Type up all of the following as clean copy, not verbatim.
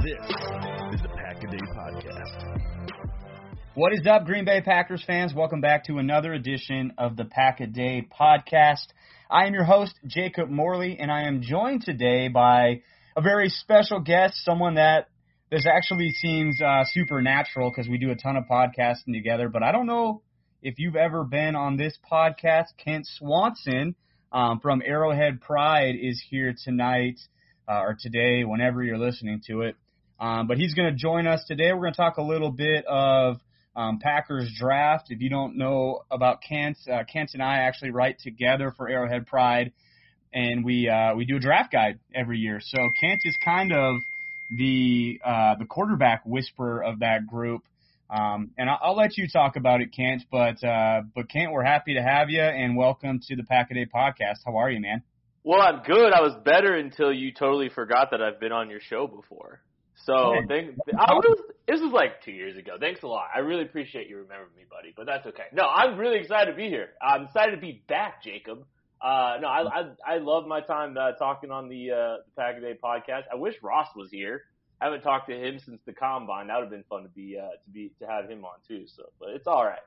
This is the Pack-A-Day Podcast. What is up, Green Bay Packers fans? Welcome back to another edition of the Pack-A-Day Podcast. I am your host, Jacob Morley, and I am joined today by a very special guest, someone that this actually seems supernatural because we do a ton of podcasting together, but I don't know if you've ever been on this podcast. Kent Swanson from Arrowhead Pride is here tonight or today, whenever you're listening to it, but he's going to join us today. We're going to talk a little bit of Packers draft. If you don't know about Kent, Kent and I actually write together for Arrowhead Pride, and we do a draft guide every year. So Kent is kind of the quarterback whisperer of that group, and I'll let you talk about it, Kent. But Kent, we're happy to have you, and welcome to the Pack-A-Day Podcast. How are you, man? Well, I'm good. I was better until you totally forgot that I've been on your show before. So this was like 2 years ago. Thanks a lot. I really appreciate you remembering me, buddy, but that's okay. No, I'm really excited to be here. I'm excited to be back, Jacob. I love my time talking on the Pack-A-Day Podcast. I wish Ross was here. I haven't talked to him since the combine. That would have been fun to have him on too. So, but it's all right.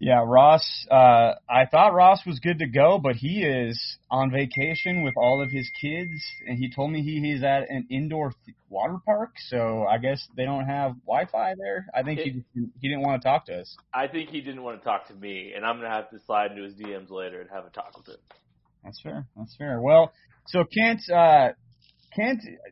Yeah, Ross. I thought Ross was good to go, but he is on vacation with all of his kids, and he told me he's at an indoor water park. So I guess they don't have Wi-Fi there. I think he didn't want to talk to us. I think he didn't want to talk to me, and I'm gonna have to slide into his DMs later and have a talk with him. That's fair. That's fair. Well, so Kent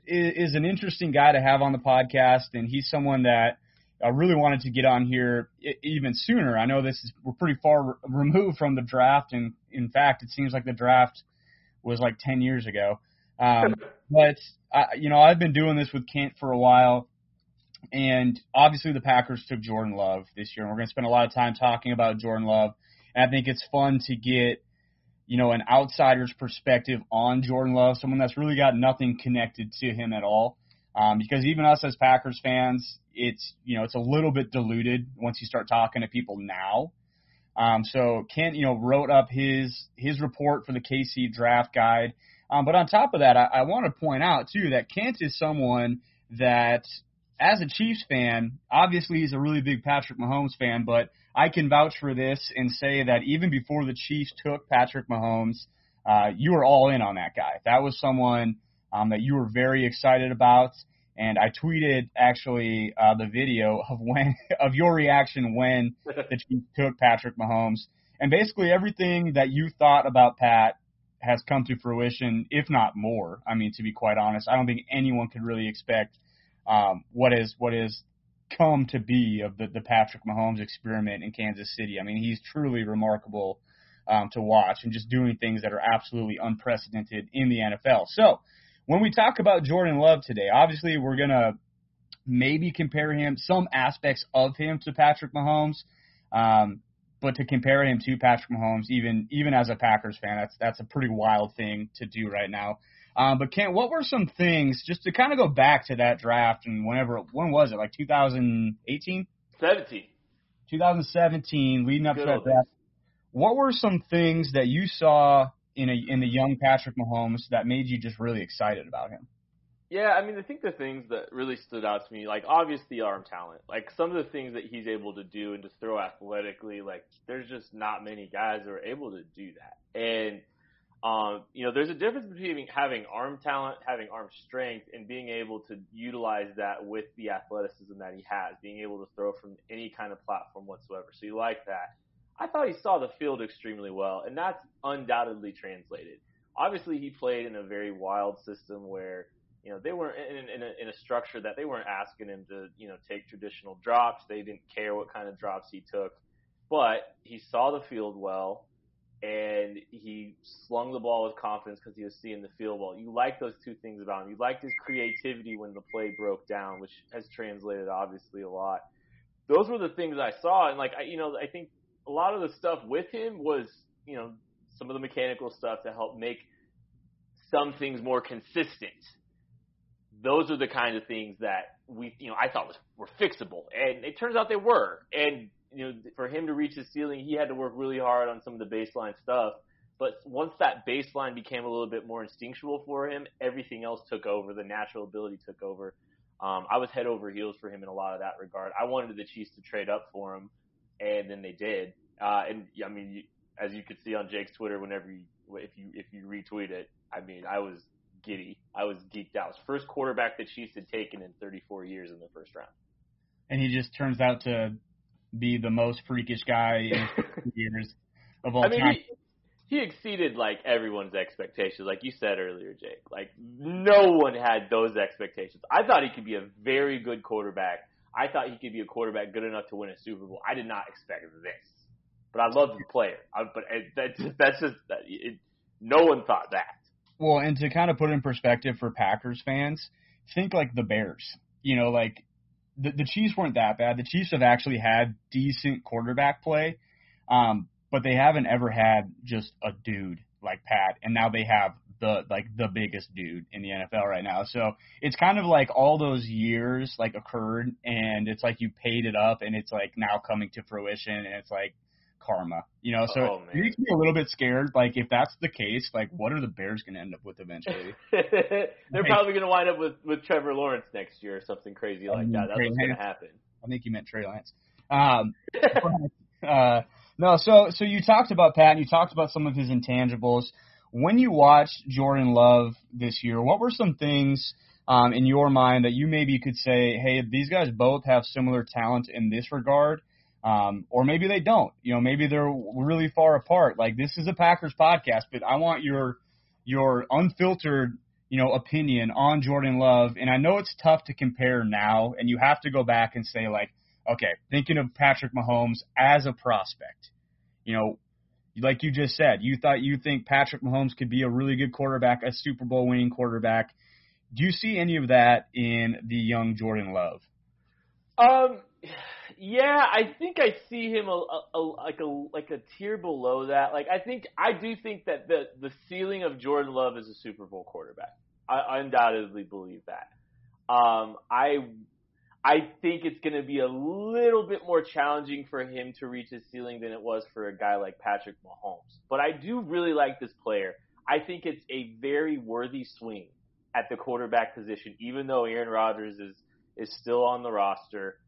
is an interesting guy to have on the podcast, and he's someone that I really wanted to get on here even sooner. I know we're pretty far removed from the draft, and in fact, it seems like the draft was like 10 years ago. But I've been doing this with Kent for a while, and obviously the Packers took Jordan Love this year, and we're going to spend a lot of time talking about Jordan Love. And I think it's fun to get, an outsider's perspective on Jordan Love, someone that's really got nothing connected to him at all. Because even us as Packers fans, it's a little bit diluted once you start talking to people now. So Kent, wrote up his report for the KC draft guide. But on top of that, I want to point out too that Kent is someone that, as a Chiefs fan, obviously he's a really big Patrick Mahomes fan, but I can vouch for this and say that even before the Chiefs took Patrick Mahomes, you were all in on that guy. That was someone that you were very excited about, And I tweeted actually the video of when of your reaction when the Chiefs took Patrick Mahomes. And basically everything that you thought about Pat has come to fruition, if not more. I mean, to be quite honest, I don't think anyone could really expect what is come to be of the Patrick Mahomes experiment in Kansas City. I mean, he's truly remarkable to watch and just doing things that are absolutely unprecedented in the NFL. So when we talk about Jordan Love today, obviously we're going to maybe compare him, some aspects of him to Patrick Mahomes, but to compare him to Patrick Mahomes, even as a Packers fan, that's a pretty wild thing to do right now. But Kent, what were some things, just to kind of go back to that draft and when was it, like 2018? 2017, leading up to that draft. What were some things that you saw in the young Patrick Mahomes that made you just really excited about him? Yeah, I mean, I think the things that really stood out to me, like obviously arm talent, like some of the things that he's able to do and just throw athletically, like there's just not many guys that are able to do that. And there's a difference between having arm talent, having arm strength, and being able to utilize that with the athleticism that he has, being able to throw from any kind of platform whatsoever. So you like that. I thought he saw the field extremely well, and that's undoubtedly translated. Obviously, he played in a very wild system where, you know, they weren't in a structure that they weren't asking him to, you know, take traditional drops. They didn't care what kind of drops he took, but he saw the field well. And he slung the ball with confidence because he was seeing the field well. You like those two things about him. You liked his creativity when the play broke down, which has translated obviously a lot. Those were the things I saw. And, like, I think a lot of the stuff with him was, you know, some of the mechanical stuff to help make some things more consistent. Those are the kind of things that I thought were fixable. And it turns out they were. And, you know, for him to reach his ceiling, he had to work really hard on some of the baseline stuff. But once that baseline became a little bit more instinctual for him, everything else took over. The natural ability took over. I was head over heels for him in a lot of that regard. I wanted the Chiefs to trade up for him, and then they did. And I mean, as you could see on Jake's Twitter, if you retweet it, I mean, I was giddy. I was geeked out. It was the first quarterback the Chiefs had taken in 34 years in the first round. And he just turns out to be the most freakish guy in his years of all time. He exceeded, like, everyone's expectations. Like you said earlier, Jake, like, no one had those expectations. I thought he could be a very good quarterback. I thought he could be a quarterback good enough to win a Super Bowl. I did not expect this. But I love the player. No one thought that. Well, and to kind of put it in perspective for Packers fans, think like the Bears. You know, like, The Chiefs weren't that bad. The Chiefs have actually had decent quarterback play, but they haven't ever had just a dude like Pat, and now they have the biggest dude in the NFL right now. So it's kind of like all those years like occurred, and it's like you paid it up, and it's like now coming to fruition, and it's like karma, you know. So it makes me a little bit scared. Like if that's the case, like what are the Bears going to end up with eventually? They're probably going to wind up with Trevor Lawrence next year or something crazy like that. That's what's going to happen. I think you meant Trey Lance. No. So you talked about Pat and you talked about some of his intangibles. When you watched Jordan Love this year, what were some things in your mind that you maybe could say, hey, these guys both have similar talent in this regard? Or maybe they don't, you know, maybe they're really far apart. Like this is a Packers podcast, but I want your unfiltered, you know, opinion on Jordan Love. And I know it's tough to compare now and you have to go back and say like, okay, thinking of Patrick Mahomes as a prospect, you know, like you just said, you think Patrick Mahomes could be a really good quarterback, a Super Bowl winning quarterback. Do you see any of that in the young Jordan Love? Yeah, I think I see him like a tier below that. Like I do think that the ceiling of Jordan Love is a Super Bowl quarterback. I undoubtedly believe that. I think it's going to be a little bit more challenging for him to reach his ceiling than it was for a guy like Patrick Mahomes. But I do really like this player. I think it's a very worthy swing at the quarterback position, even though Aaron Rodgers is still on the roster.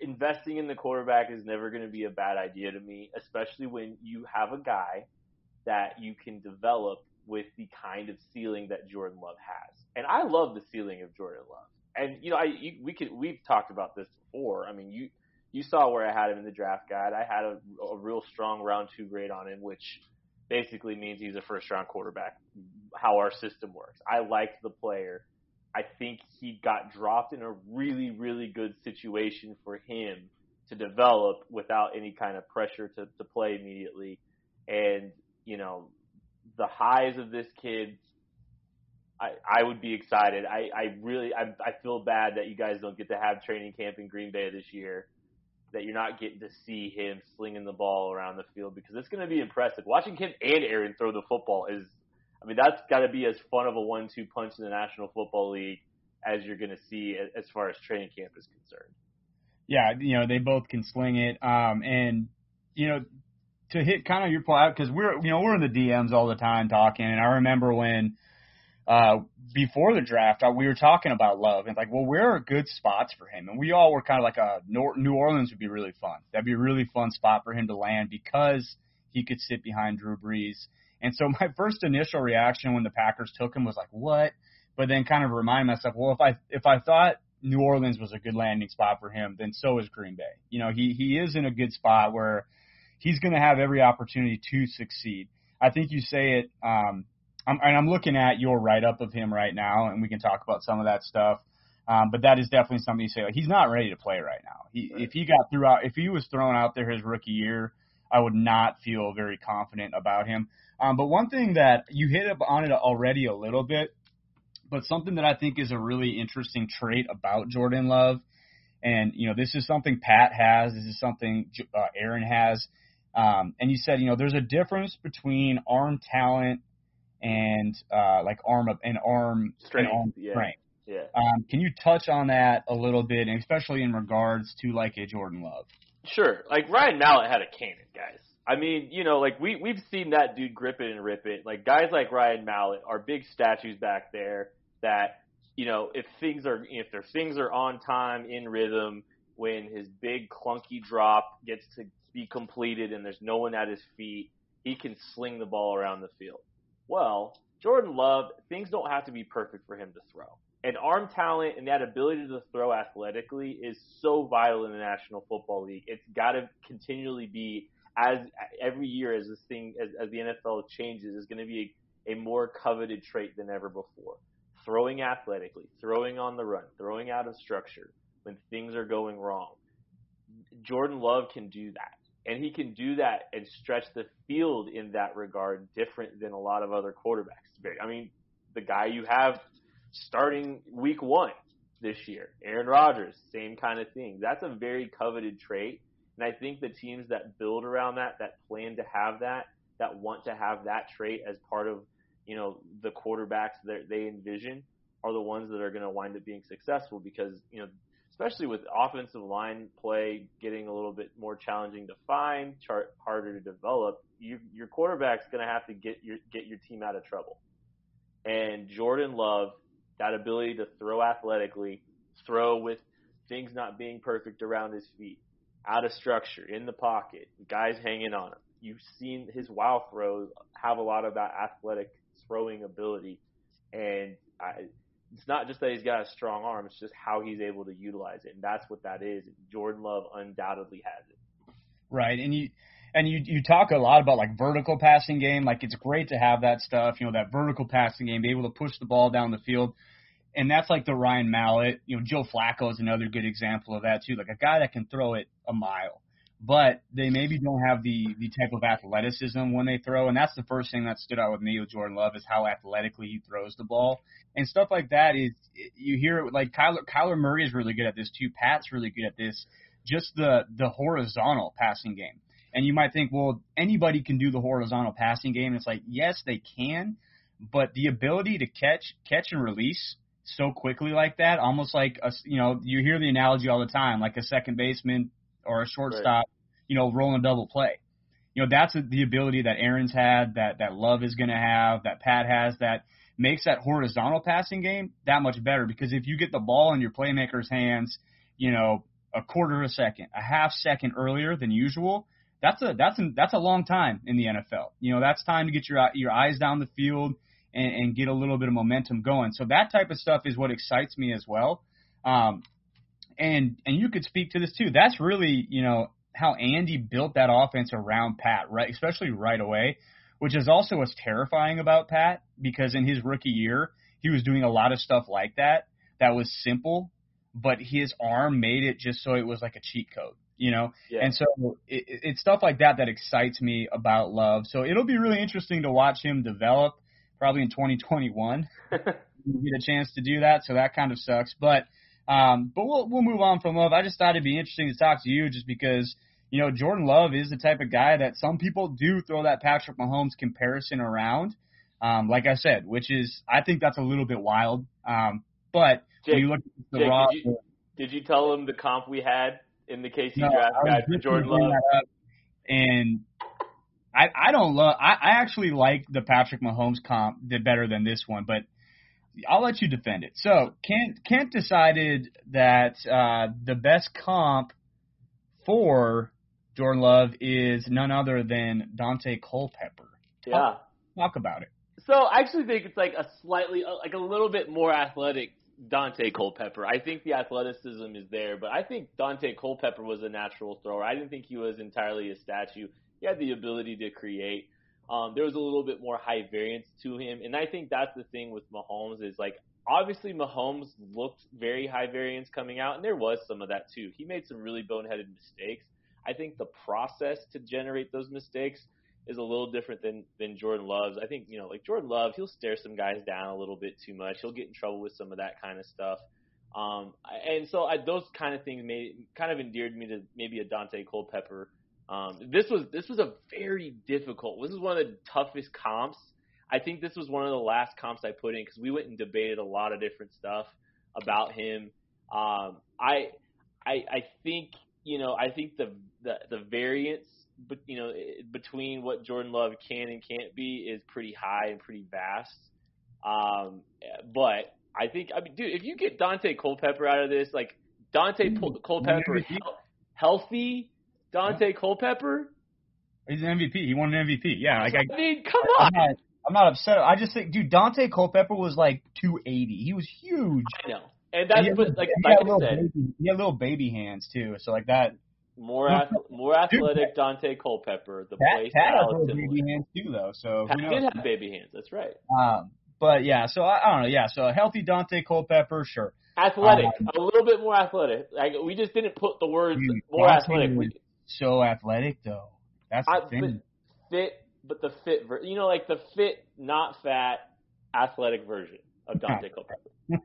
Investing in the quarterback is never going to be a bad idea to me, especially when you have a guy that you can develop with the kind of ceiling that Jordan Love has. And I love the ceiling of Jordan Love. And, you know, we've talked about this before. I mean, you saw where I had him in the draft guide. I had a real strong round 2 grade on him, which basically means he's a first-round quarterback, how our system works. I liked the player. I think he got dropped in a really, really good situation for him to develop without any kind of pressure to play immediately. And, you know, the highs of this kid, I would be excited. I really feel bad that you guys don't get to have training camp in Green Bay this year, that you're not getting to see him slinging the ball around the field, because it's going to be impressive. Watching him and Aaron throw the football that's got to be as fun of a 1-2 punch in the National Football League as you're going to see as far as training camp is concerned. Yeah, you know, they both can sling it. And, you know, to hit kind of your plot, because we're in the DMs all the time talking, and I remember when before the draft, we were talking about Love, and like, well, where are good spots for him? And we all were kind of like, New Orleans would be really fun. That'd be a really fun spot for him to land because he could sit behind Drew Brees. And so my first initial reaction when the Packers took him was like, what? But then kind of remind myself, well, if I thought New Orleans was a good landing spot for him, then so is Green Bay. You know, he is in a good spot where he's going to have every opportunity to succeed. I think you say it, I'm looking at your write-up of him right now, and we can talk about some of that stuff. But that is definitely something you say, like, he's not ready to play right now. If he was thrown out there his rookie year, I would not feel very confident about him. But one thing that you hit up on it already a little bit, but something that I think is a really interesting trait about Jordan Love, and, you know, this is something Pat has, this is something Aaron has, and you said, you know, there's a difference between arm talent and arm strength. Yeah. Can you touch on that a little bit, and especially in regards to like a Jordan Love? Sure. Like, Ryan Mallett had a cannon, guys. I mean, you know, like we've seen that dude grip it and rip it. Like, guys like Ryan Mallett are big statues back there that, you know, if their things are on time, in rhythm, when his big clunky drop gets to be completed and there's no one at his feet, he can sling the ball around the field. Well, Jordan Love, things don't have to be perfect for him to throw. And arm talent and that ability to throw athletically is so vital in the National Football League. It's got to continually be, as every year as this thing, as the NFL changes, is going to be a more coveted trait than ever before. Throwing athletically, throwing on the run, throwing out of structure when things are going wrong. Jordan Love can do that. And he can do that and stretch the field in that regard different than a lot of other quarterbacks. I mean, the guy you have starting week 1 this year, Aaron Rodgers, same kind of thing. That's a very coveted trait. And I think the teams that build around that plan to have that want to have that trait as part of, you know, the quarterbacks that they envision, are the ones that are going to wind up being successful because, you know, especially with offensive line play getting a little bit more challenging to find, harder to develop, your quarterback's going to have to get your team out of trouble. And Jordan Love, that ability to throw athletically, throw with things not being perfect around his feet, out of structure, in the pocket, guys hanging on him. You've seen his wow throws have a lot of that athletic throwing ability, and it's not just that he's got a strong arm, it's just how he's able to utilize it, and that's what that is. Jordan Love undoubtedly has it. Right, and you talk a lot about, like, vertical passing game. Like, it's great to have that stuff, you know, that vertical passing game, be able to push the ball down the field, and that's like the Ryan Mallett. You know, Joe Flacco is another good example of that too, like a guy that can throw it a mile, but they maybe don't have the type of athleticism when they throw, and that's the first thing that stood out with me with Jordan Love is how athletically he throws the ball. And stuff like that is – you hear it like Kyler Murray is really good at this too. Pat's really good at this, just the horizontal passing game. And you might think, well, anybody can do the horizontal passing game. And it's like, yes, they can, but the ability to catch and release so quickly like that, almost like – you know, you hear the analogy all the time, like a second baseman – or a shortstop, right, you know, rolling double play. You know, that's the ability that Aaron's had, that Love is going to have, that Pat has, that makes that horizontal passing game that much better. Because if you get the ball in your playmaker's hands, you know, a quarter of a second, a half second earlier than usual, that's a long time in the NFL. You know, that's time to get your eyes down the field and get a little bit of momentum going. So that type of stuff is what excites me as well. And you could speak to this too. That's really, you know, how Andy built that offense around Pat, right? Especially right away, which is also what's terrifying about Pat, because in his rookie year, he was doing a lot of stuff like that. That was simple, but his arm made it just so it was like a cheat code, you know? Yeah. And so it's stuff like that that excites me about Love. So it'll be really interesting to watch him develop probably in 2021. Get a chance to do that. So that kind of sucks, but we'll move on from Love. I just thought it'd be interesting to talk to you just because, you know, Jordan Love is the type of guy that some people do throw that Patrick Mahomes comparison around. Like I said, which is, I think that's a little bit wild. But Jake, when you look at the raw, did you tell him the comp we had in the KC draft guide for Jordan Love? And I actually like the Patrick Mahomes comp better than this one, but I'll let you defend it. So Kent decided that the best comp for Jordan Love is none other than Daunte Culpepper. Talk about it. So I actually think it's like a little bit more athletic Daunte Culpepper. I think the athleticism is there, but I think Daunte Culpepper was a natural thrower. I didn't think he was entirely a statue. He had the ability to create. There was a little bit more high variance to him, and I think that's the thing with Mahomes is, like, obviously Mahomes looked very high variance coming out, and there was some of that too. He made some really boneheaded mistakes. I think the process to generate those mistakes is a little different than Jordan Love's. I think, you know, like Jordan Love, he'll stare some guys down a little bit too much. He'll get in trouble with some of that kind of stuff. And so those kind of things kind of endeared me to maybe a Daunte Culpepper. This was a very difficult – this is one of the toughest comps. I think this was one of the last comps I put in because we went and debated a lot of different stuff about him. I think the variance – but, you know, between what Jordan Love can and can't be is pretty high and pretty vast. But I think, I mean, dude, if you get Daunte Culpepper out of this, like Culpepper, healthy Daunte Culpepper. He's an MVP. He won an MVP. Yeah. Like, I mean, come on. I'm not upset. I just think, dude, Daunte Culpepper was like 280. He was huge. I know. And that's what, like I said. He had little baby hands too. So like that. More athletic Daunte Culpepper. The place Pat has baby hands too, though. So Pat did have baby hands. That's right. But yeah, so I don't know. Yeah, so a healthy Daunte Culpepper, sure. Athletic, a little bit more athletic. Like we just didn't put the words more athletic. So athletic though. That's the thing. The fit, not fat, athletic version of Daunte Culpepper.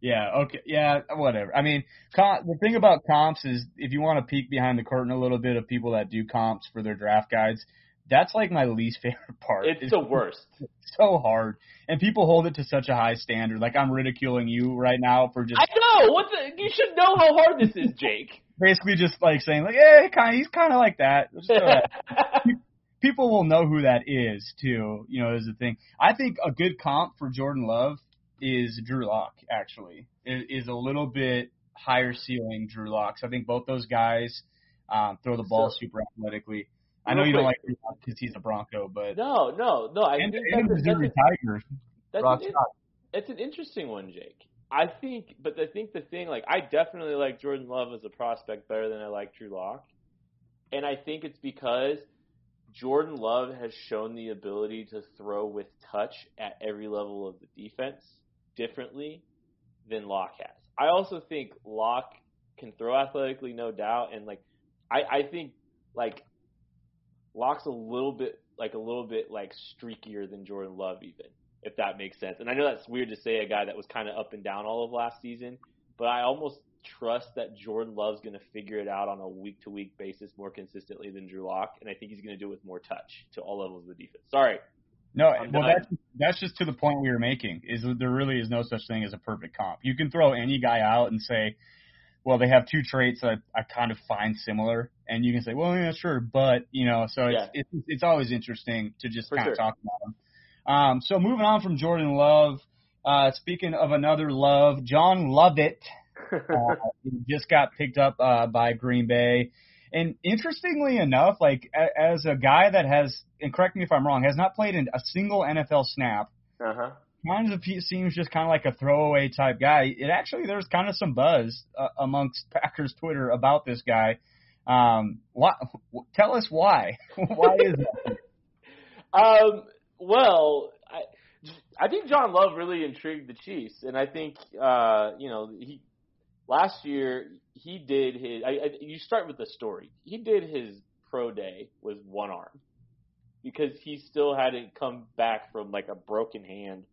Yeah, okay, yeah, whatever. I mean, the thing about comps is if you want to peek behind the curtain a little bit of people that do comps for their draft guides, that's like my least favorite part. It's the worst. It's so hard. And people hold it to such a high standard. Like I'm ridiculing you right now for just – I know. You should know how hard this is, Jake. Basically just like saying, like, hey, he's kind of like that. Just people will know who that is too, you know, is the thing. I think a good comp for Jordan Love is Drew Lock, actually. It is a little bit higher ceiling Drew Lock. So I think both those guys throw the ball super athletically. I know you don't like Drew Lock because he's a Bronco, but... No. I think Missouri Tigers. That's an interesting one, Jake. I think I definitely like Jordan Love as a prospect better than I like Drew Lock. And I think it's because Jordan Love has shown the ability to throw with touch at every level of the defense, differently than Locke has. I also think Locke can throw athletically, no doubt, and like I think like Locke's a little bit streakier than Jordan Love, even if that makes sense. And I know that's weird to say, a guy that was kind of up and down all of last season, but I almost trust that Jordan Love's going to figure it out on a week-to-week basis more consistently than Drew Lock, and I think he's going to do it with more touch to all levels of the defense. Sorry. No, well, that's just to the point we were making, is there really is no such thing as a perfect comp. You can throw any guy out and say, well, they have two traits that I kind of find similar, and you can say, well, yeah, sure, but, you know, so it's always interesting to just kind of talk about them. So moving on from Jordan Love, speaking of another Love, John Lovett just got picked up by Green Bay. And interestingly enough, like as a guy that has, and correct me if I'm wrong, has not played in a single NFL snap, kind of seems just kind of like a throwaway type guy. It actually, there's kind of some buzz amongst Packers Twitter about this guy. Tell us why. Why is that? Well, I think John Love really intrigued the Chiefs, and I think last year he did his. You start with the story. He did his pro day with one arm because he still hadn't come back from like a broken hand,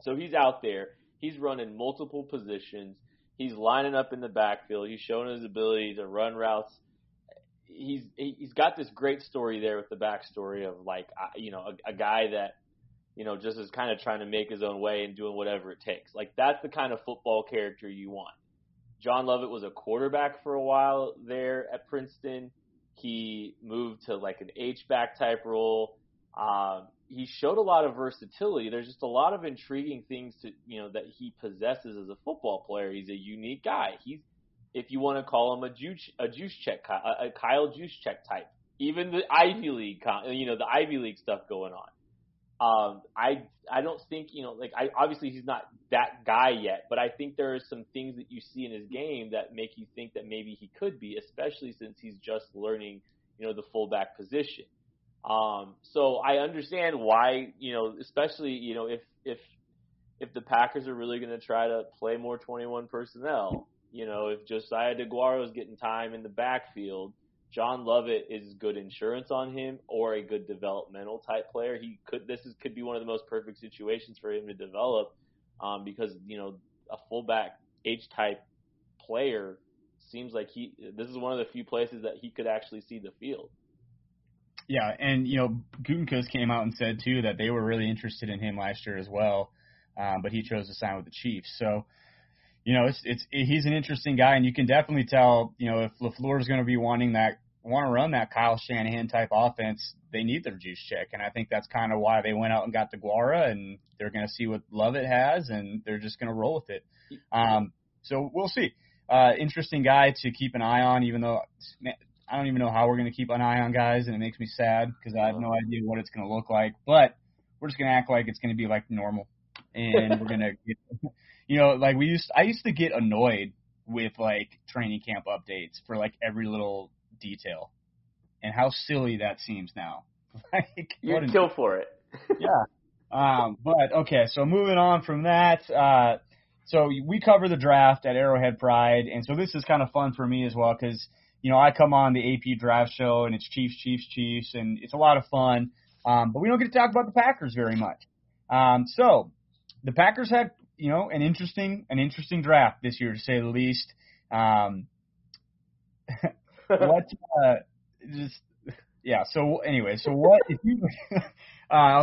so he's out there. He's running multiple positions. He's lining up in the backfield. He's showing his ability to run routes. He's got this great story there with the backstory of like a guy that just is kind of trying to make his own way and doing whatever it takes. Like that's the kind of football character you want. John Lovett was a quarterback for a while there at Princeton. He moved to like an H-back type role. He showed a lot of versatility. There's just a lot of intriguing things to that he possesses as a football player. He's a unique guy. He's, if you want to call him a Kyle Juszczyk type, even the Ivy League, the Ivy League stuff going on. I don't think, obviously he's not that guy yet, but I think there are some things that you see in his game that make you think that maybe he could be, especially since he's just learning, the fullback position. So I understand why, especially, if the Packers are really going to try to play more 21 personnel, if Josiah Deguara is getting time in the backfield, John Lovett is good insurance on him or a good developmental type player. This could be one of the most perfect situations for him to develop because, a fullback H type player seems like this is one of the few places that he could actually see the field. Yeah. And, Gutekunst came out and said too, that they were really interested in him last year as well. But he chose to sign with the Chiefs. So, he's an interesting guy, and you can definitely tell, if LaFleur is going to be want to run that Kyle Shanahan type offense, they need their Juszczyk. And I think that's kind of why they went out and got DeGuara, and they're going to see what Lovett has, and they're just going to roll with it. So we'll see. Interesting guy to keep an eye on, even though I don't even know how we're going to keep an eye on guys, and it makes me sad because I have no idea what it's going to look like. But we're just going to act like it's going to be like normal, and we're going to get – I used to get annoyed with like training camp updates for like every little detail, and how silly that seems now. Like, you'd kill for it. Yeah. But okay, so moving on from that, so we cover the draft at Arrowhead Pride, and so this is kind of fun for me as well because I come on the AP Draft Show and it's Chiefs, and it's a lot of fun. But we don't get to talk about the Packers very much. So the Packers had an interesting draft this year, to say the least. I was going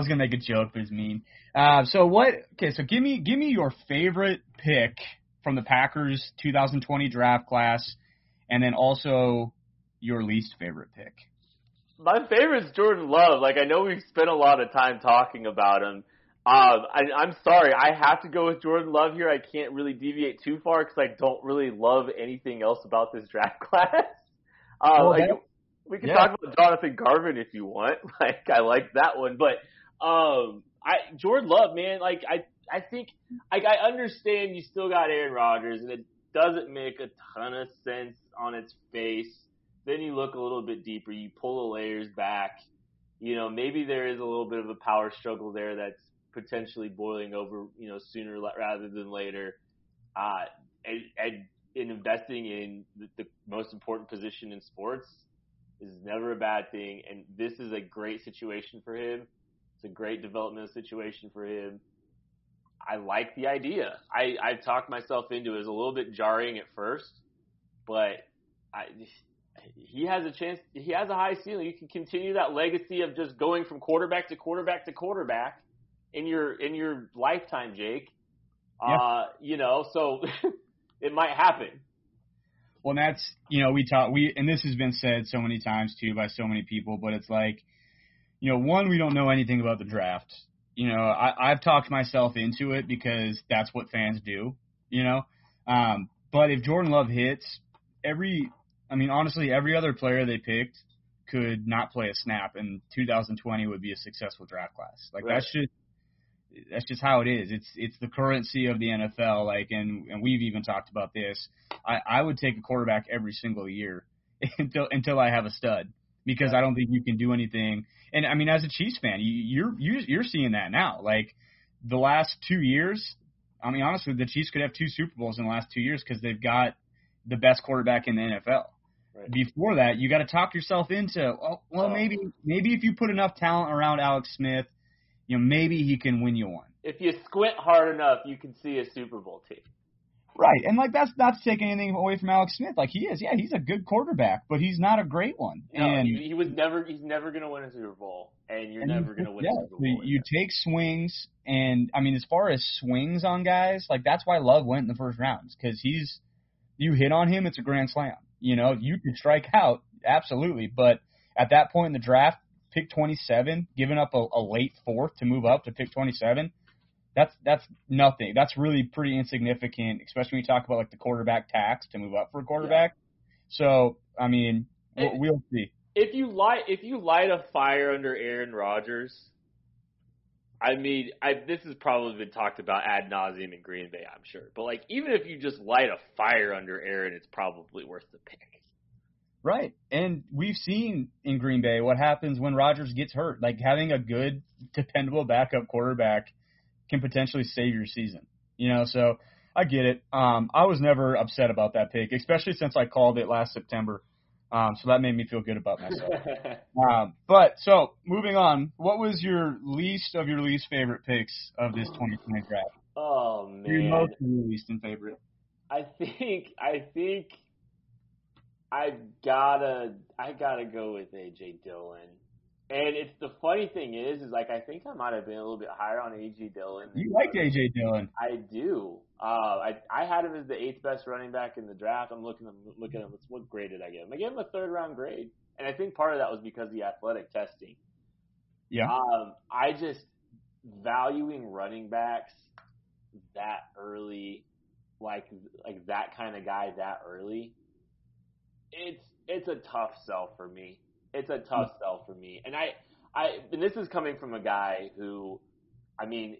to make a joke, but it's mean. So give me your favorite pick from the Packers 2020 draft class, and then also your least favorite pick. My favorite is Jordan Love. Like, I know we've spent a lot of time talking about him. I'm sorry. I have to go with Jordan Love here. I can't really deviate too far because I don't really love anything else about this draft class. We can talk about Jonathan Garvin if you want. Like, I like that one, but Jordan Love, man. Like, I think I understand you still got Aaron Rodgers, and it doesn't make a ton of sense on its face. Then you look a little bit deeper. You pull the layers back. Maybe there is a little bit of a power struggle there that's potentially boiling over, sooner rather than later, and in investing in the most important position in sports is never a bad thing. And this is a great situation for him. It's a great developmental situation for him. I like the idea. I've talked myself into it. It was a little bit jarring at first, but he has a chance. He has a high ceiling. You can continue that legacy of just going from quarterback to quarterback to quarterback in your lifetime, Jake. So it might happen. Well, that's, and this has been said so many times too by so many people, but it's like, one, we don't know anything about the draft. I've talked myself into it because that's what fans do. But if Jordan Love hits, every I mean, honestly, every other player they picked could not play a snap, and 2020 would be a successful draft class. Like, right. That's just how it is. It's the currency of the NFL. Like, and we've even talked about this. I would take a quarterback every single year until I have a stud, because I don't think you can do anything. And I mean, as a Chiefs fan, you're seeing that now. Like, the last 2 years, I mean, honestly, the Chiefs could have 2 Super Bowls in the last 2 years because they've got the best quarterback in the NFL. Right. Before that, you got to talk yourself into, maybe if you put enough talent around Alex Smith, you know, maybe he can win you one. If you squint hard enough, you can see a Super Bowl team. Right, and like, that's not to take anything away from Alex Smith. Like, he is, he's a good quarterback, but he's not a great one. No, and he's never going to win a Super Bowl, and you're never going to win a Super Bowl. You take swings, and I mean, as far as swings on guys, like, that's why Love went in the first rounds, because you hit on him, it's a grand slam. You know, you can strike out, absolutely, but at that point in the draft, pick 27, giving up a late fourth to move up to pick 27. That's nothing. That's really pretty insignificant, especially when you talk about, like, the quarterback tax to move up for a quarterback. Yeah. So, I mean, we'll see. If you light a fire under Aaron Rodgers, I mean, this has probably been talked about ad nauseum in Green Bay, I'm sure. But, like, even if you just light a fire under Aaron, it's probably worth the pick. Right, and we've seen in Green Bay what happens when Rodgers gets hurt. Like, having a good, dependable backup quarterback can potentially save your season, you know, so I get it. I was never upset about that pick, especially since I called it last September, so that made me feel good about myself. But, so, moving on, what was your least favorite picks of this 2020 draft? Oh, man. Your least and favorite? I think I gotta go with A.J. Dillon. And it's the funny thing is like, I think I might have been a little bit higher on A.J. Dillon. You liked A.J. Dillon. I do. I had him as the 8th best running back in the draft. I'm looking at him. What grade did I give him? I gave him a 3rd round grade. And I think part of that was because of the athletic testing. Yeah. I just valuing running backs that early, like that kind of guy that early. It's a tough sell for me. And and this is coming from a guy who, I mean,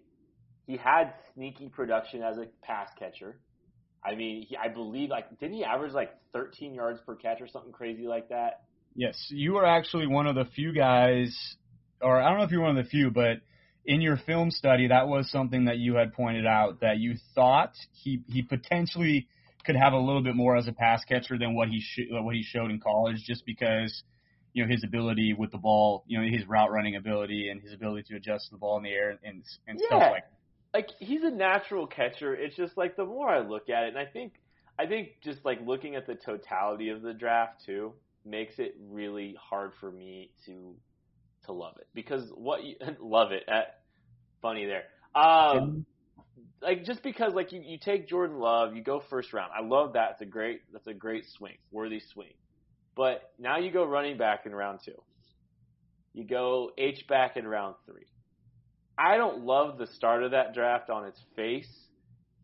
he had sneaky production as a pass catcher. I mean, I believe, like, didn't he average like 13 yards per catch or something crazy like that? Yes, you are actually one of the few guys, or I don't know if you're one of the few, but in your film study, that was something that you had pointed out, that you thought he potentially could have a little bit more as a pass catcher than what he showed in college, just because, you know, his ability with the ball, you know, his route running ability and his ability to adjust to the ball in the air and stuff like that. Like, he's a natural catcher. It's just like, the more I look at it, and I think just like looking at the totality of the draft too makes it really hard for me to love it, because love it. Funny there. Like, just because, like, you take Jordan Love, you go 1st round. I love that. That's a great swing, worthy swing. But now you go running back in round 2. You go H-back in round 3. I don't love the start of that draft on its face.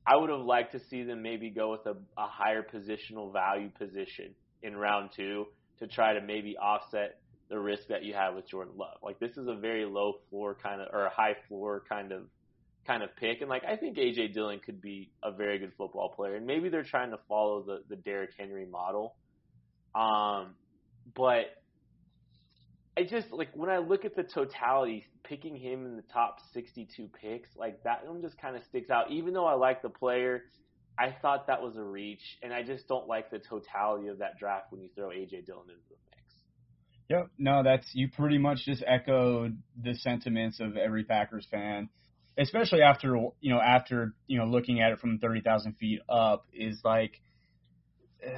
I would have liked to see them maybe go with a higher positional value position in round 2 to try to maybe offset the risk that you have with Jordan Love. Like, this is a very low floor kind of, or a high floor kind of pick, and like, I think A.J. Dillon could be a very good football player, and maybe they're trying to follow the Derrick Henry model, but I just, like, when I look at the totality, picking him in the top 62 picks, like, that one just kind of sticks out. Even though I like the player, I thought that was a reach, and I just don't like the totality of that draft when you throw A.J. Dillon into the mix. Yep, no, you pretty much just echoed the sentiments of every Packers fan. Especially after looking at it from 30,000 feet up, is like,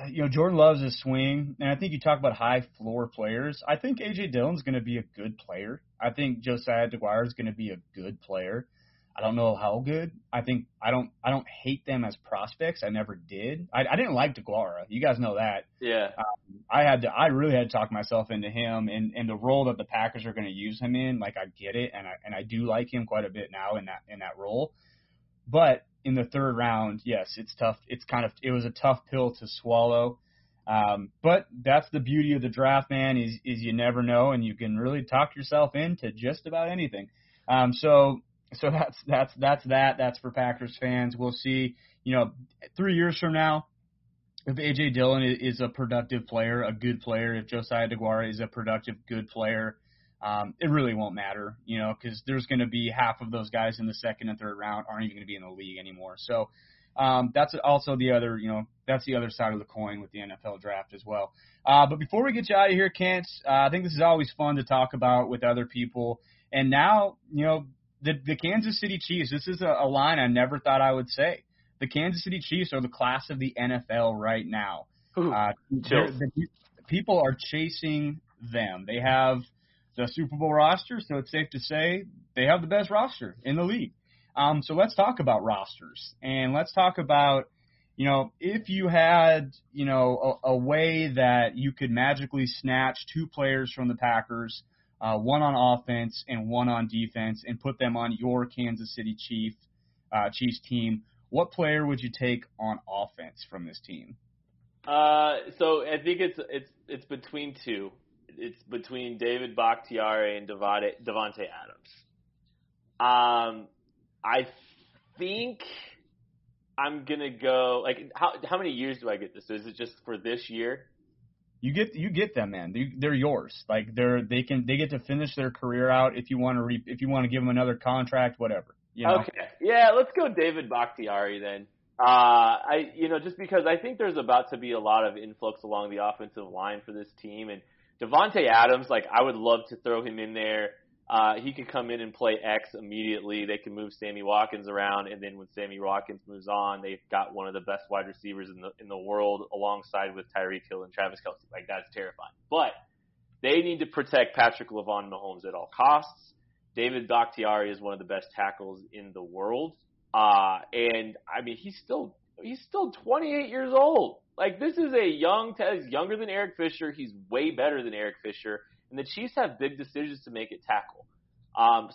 you know, Jordan Love's a swing, and I think you talk about high floor players. I think A.J. Dillon's going to be a good player. I think Josiah Deguara is going to be a good player. I don't know how good. I don't hate them as prospects. I never did. I didn't like Deguara. You guys know that. Yeah. I really had to talk myself into him and the role that the Packers are going to use him in. Like, I get it, and I do like him quite a bit now in that role. But in the 3rd round, yes, it's tough. It was a tough pill to swallow. But that's the beauty of the draft, man, is you never know, and you can really talk yourself into just about anything. So that's for Packers fans. We'll see, 3 years from now, if A.J. Dillon is a productive player, a good player, if Josiah Deguara is a productive, good player, it really won't matter, because there's going to be half of those guys in the second and third round aren't even going to be in the league anymore. So that's also the other, that's the other side of the coin with the NFL draft as well. But before we get you out of here, Kent, I think this is always fun to talk about with other people. And now, the Kansas City Chiefs, this is a line I never thought I would say. The Kansas City Chiefs are the class of the NFL right now. Ooh, people are chasing them. They have the Super Bowl roster, so it's safe to say they have the best roster in the league. So let's talk about rosters, and let's talk about, if you had, a way that you could magically snatch two players from the Packers, one on offense and one on defense, and put them on your Kansas City Chiefs team. What player would you take on offense from this team? So I think it's between two. It's between David Bakhtiari and Davante Adams. I think I'm gonna go. Like, how many years do I get this? Is it just for this year? You get them, man. They're yours. Like, they get to finish their career out. If you want to give them another contract, whatever. Okay. Yeah, let's go David Bakhtiari then. Just because I think there's about to be a lot of influx along the offensive line for this team, and Davante Adams, I would love to throw him in there. He could come in and play X immediately. They can move Sammy Watkins around, and then when Sammy Watkins moves on, they've got one of the best wide receivers in the world, alongside with Tyreek Hill and Travis Kelce. That's terrifying. But they need to protect Patrick LeVon Mahomes at all costs. David Bakhtiari is one of the best tackles in the world. He's still 28 years old. This is he's younger than Eric Fisher. He's way better than Eric Fisher. And the Chiefs have big decisions to make at tackle.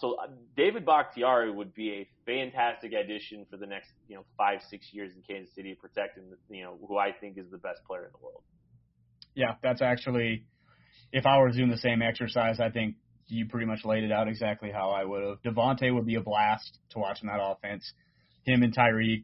So David Bakhtiari would be a fantastic addition for the next, 5-6 years in Kansas City, protecting, who I think is the best player in the world. Yeah, that's actually, if I were doing the same exercise, I think you pretty much laid it out exactly how I would have. Devontae would be a blast to watch in that offense. Him and Tyreek,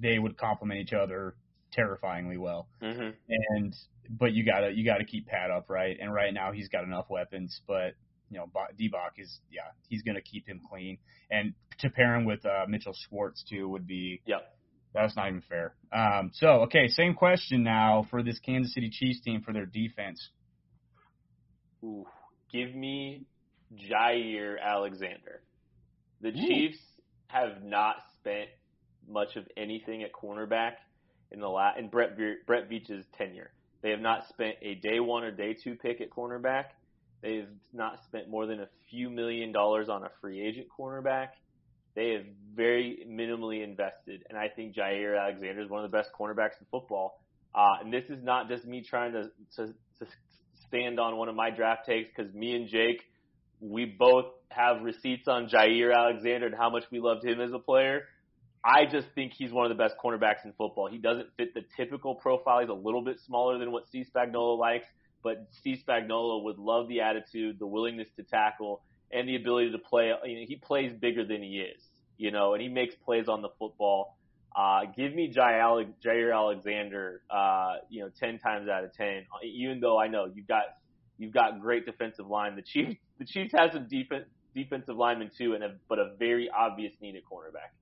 they would complement each other terrifyingly well. Mm-hmm. But you gotta keep Pat upright. And right now he's got enough weapons. But D-Bach he's gonna keep him clean. And to pair him with Mitchell Schwartz too would be. Yep. That's not even fair. Same question now for this Kansas City Chiefs team for their defense. Ooh. Give me Jaire Alexander. The Chiefs have not spent much of anything at cornerback in Brett Veach's tenure. They have not spent a day one or day two pick at cornerback. They have not spent more than a few $1 million on a free agent cornerback. They have very minimally invested, and I think Jaire Alexander is one of the best cornerbacks in football. And this is not just me trying to stand on one of my draft takes, because me and Jake, we both have receipts on Jaire Alexander and how much we loved him as a player. I just think he's one of the best cornerbacks in football. He doesn't fit the typical profile. He's a little bit smaller than what Steve Spagnuolo likes, but Steve Spagnuolo would love the attitude, the willingness to tackle, and the ability to play. He plays bigger than he is, and he makes plays on the football. Give me Jaire Alexander, 10 times out of 10, even though I know you've got great defensive line. The Chiefs have some defensive linemen too, but a very obvious need at cornerback.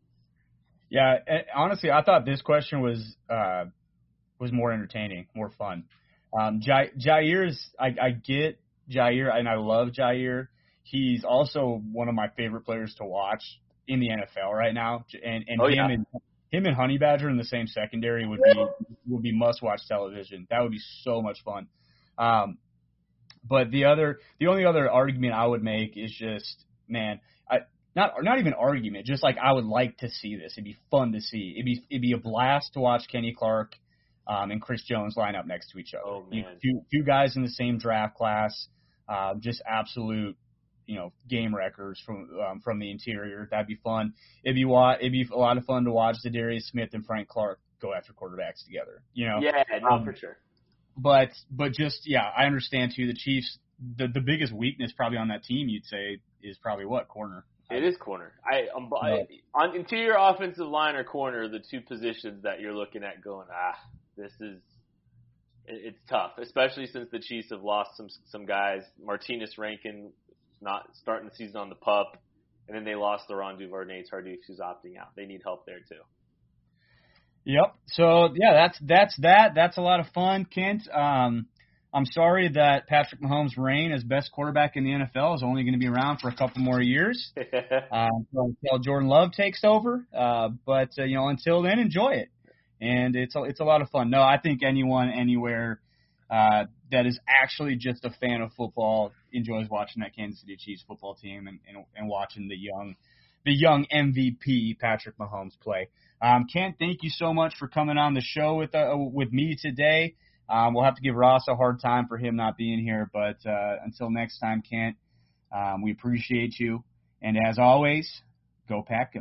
Yeah. Honestly, I thought this question was more entertaining, more fun. I get Jaire, and I love Jaire. He's also one of my favorite players to watch in the NFL right now. Him and Honey Badger in the same secondary would be must-watch television. That would be so much fun. But the only other argument I would make is just, man, not even argument. Just I would like to see this. It'd be fun to see. It'd be a blast to watch Kenny Clark and Chris Jones line up next to each other. Oh, man. Two guys in the same draft class, just absolute. Game wreckers from the interior. That'd be fun. It'd be a lot of fun to watch Zadarius Smith and Frank Clark go after quarterbacks together. Yeah, for sure. But just, yeah, I understand too, the Chiefs, the biggest weakness probably on that team, you'd say, is probably what? Corner. It is corner. On interior offensive line or corner, the two positions that you're looking at going, it's tough, especially since the Chiefs have lost some guys. Martinez Rankin not starting the season on the pup, and then they lost Laurent Duvernay Tardif, who's opting out. They need help there too. Yep. So yeah, that's a lot of fun, Kent. I'm sorry that Patrick Mahomes' reign as best quarterback in the NFL is only going to be around for a couple more years until Jordan Love takes over. But you know, until then, enjoy it, and it's a lot of fun. No, I think anyone anywhere that is actually just a fan of football enjoys watching that Kansas City Chiefs football team and watching the young MVP Patrick Mahomes play. Kent, thank you so much for coming on the show with me today. We'll have to give Ross a hard time for him not being here, but until next time, Kent, we appreciate you. And as always, go Pack, go.